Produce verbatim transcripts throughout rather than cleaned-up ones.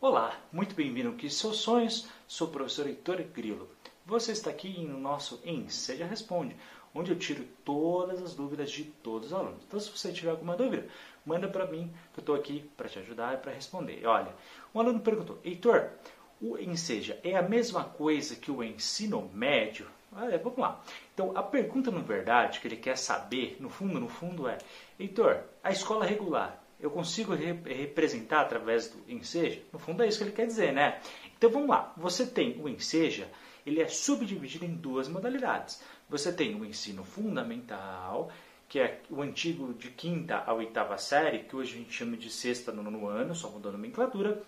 Olá, muito bem-vindo ao Conquista Seus Sonhos, sou o professor Heitor Grilo. Você está aqui no nosso ENCCEJA Responde, onde eu tiro todas as dúvidas de todos os alunos. Então, se você tiver alguma dúvida, manda para mim, que eu estou aqui para te ajudar e para responder. Olha, um aluno perguntou, Heitor, o ENCCEJA é a mesma coisa que o ensino médio? Olha, vamos lá. Então, a pergunta, na verdade, que ele quer saber, no fundo, no fundo, é, Heitor, a escola regular, eu consigo re representar através do ENCCEJA? No fundo é isso que ele quer dizer, né? Então vamos lá, você tem o ENCCEJA, ele é subdividido em duas modalidades. Você tem o ensino fundamental, que é o antigo de quinta a oitava série, que hoje a gente chama de sexta no nono ano, só mudou a nomenclatura.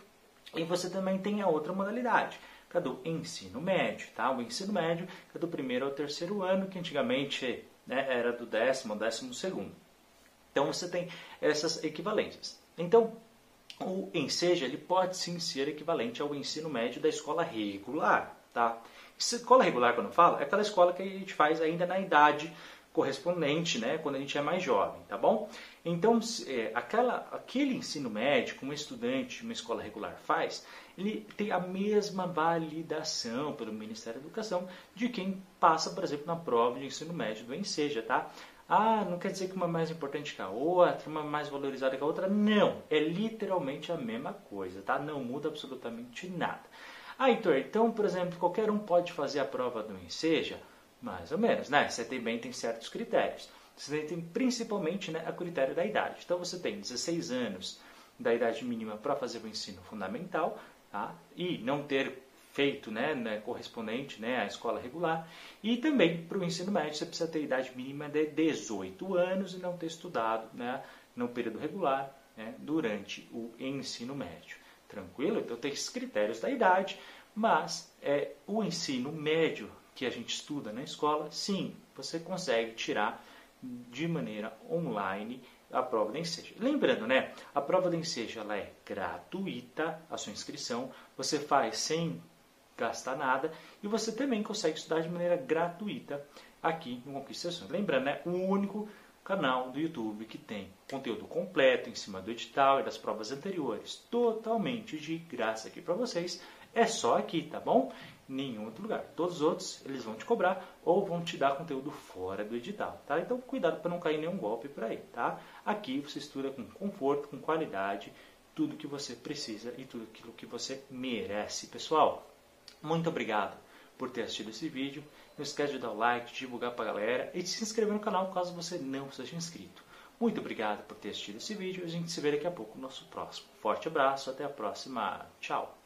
E você também tem a outra modalidade, que é do ensino médio, tá? O ensino médio é do primeiro ao terceiro ano, que antigamente, né, era do décimo ao décimo segundo. Então, você tem essas equivalências. Então, o ENCCEJA ele pode sim ser equivalente ao ensino médio da escola regular. Tá? Escola regular, quando eu falo, é aquela escola que a gente faz ainda na idade correspondente, né, quando a gente é mais jovem, tá bom? Então, é, aquela, aquele ensino médio que um estudante de uma escola regular faz, ele tem a mesma validação pelo Ministério da Educação de quem passa, por exemplo, na prova de ensino médio do ENCCEJA, tá? Ah, não quer dizer que uma é mais importante que a outra, uma é mais valorizada que a outra. Não, é literalmente a mesma coisa, tá? Não muda absolutamente nada. Ah, Heitor, então, por exemplo, qualquer um pode fazer a prova do ENCCEJA? Mais ou menos, né? Você também tem certos critérios. Você tem principalmente, né, o critério da idade. Então, você tem dezesseis anos da idade mínima para fazer o ensino fundamental, tá? E não ter feito, né, né, correspondente, né, à escola regular. E também, para o ensino médio, você precisa ter idade mínima de dezoito anos e não ter estudado, né, no período regular, né, durante o ensino médio. Tranquilo? Então, tem esses critérios da idade, mas é, o ensino médio que a gente estuda na escola, sim, você consegue tirar de maneira online a prova do ENCCEJA. Lembrando, né, a prova do ENCCEJA ela é gratuita, a sua inscrição, você faz sem gastar nada, e você também consegue estudar de maneira gratuita aqui no Conquista Seus Sonhos. Lembrando, né, o único canal do YouTube que tem conteúdo completo em cima do edital e das provas anteriores, totalmente de graça aqui para vocês, é só aqui, tá bom? Nenhum outro lugar. Todos os outros, eles vão te cobrar ou vão te dar conteúdo fora do edital, tá? Então, cuidado para não cair nenhum golpe por aí, tá? Aqui você estuda com conforto, com qualidade, tudo que você precisa e tudo aquilo que você merece, pessoal. Muito obrigado por ter assistido esse vídeo. Não esquece de dar o like, de divulgar para a galera e de se inscrever no canal caso você não seja inscrito. Muito obrigado por ter assistido esse vídeo. A gente se vê daqui a pouco no nosso próximo. Forte abraço, até a próxima. Tchau!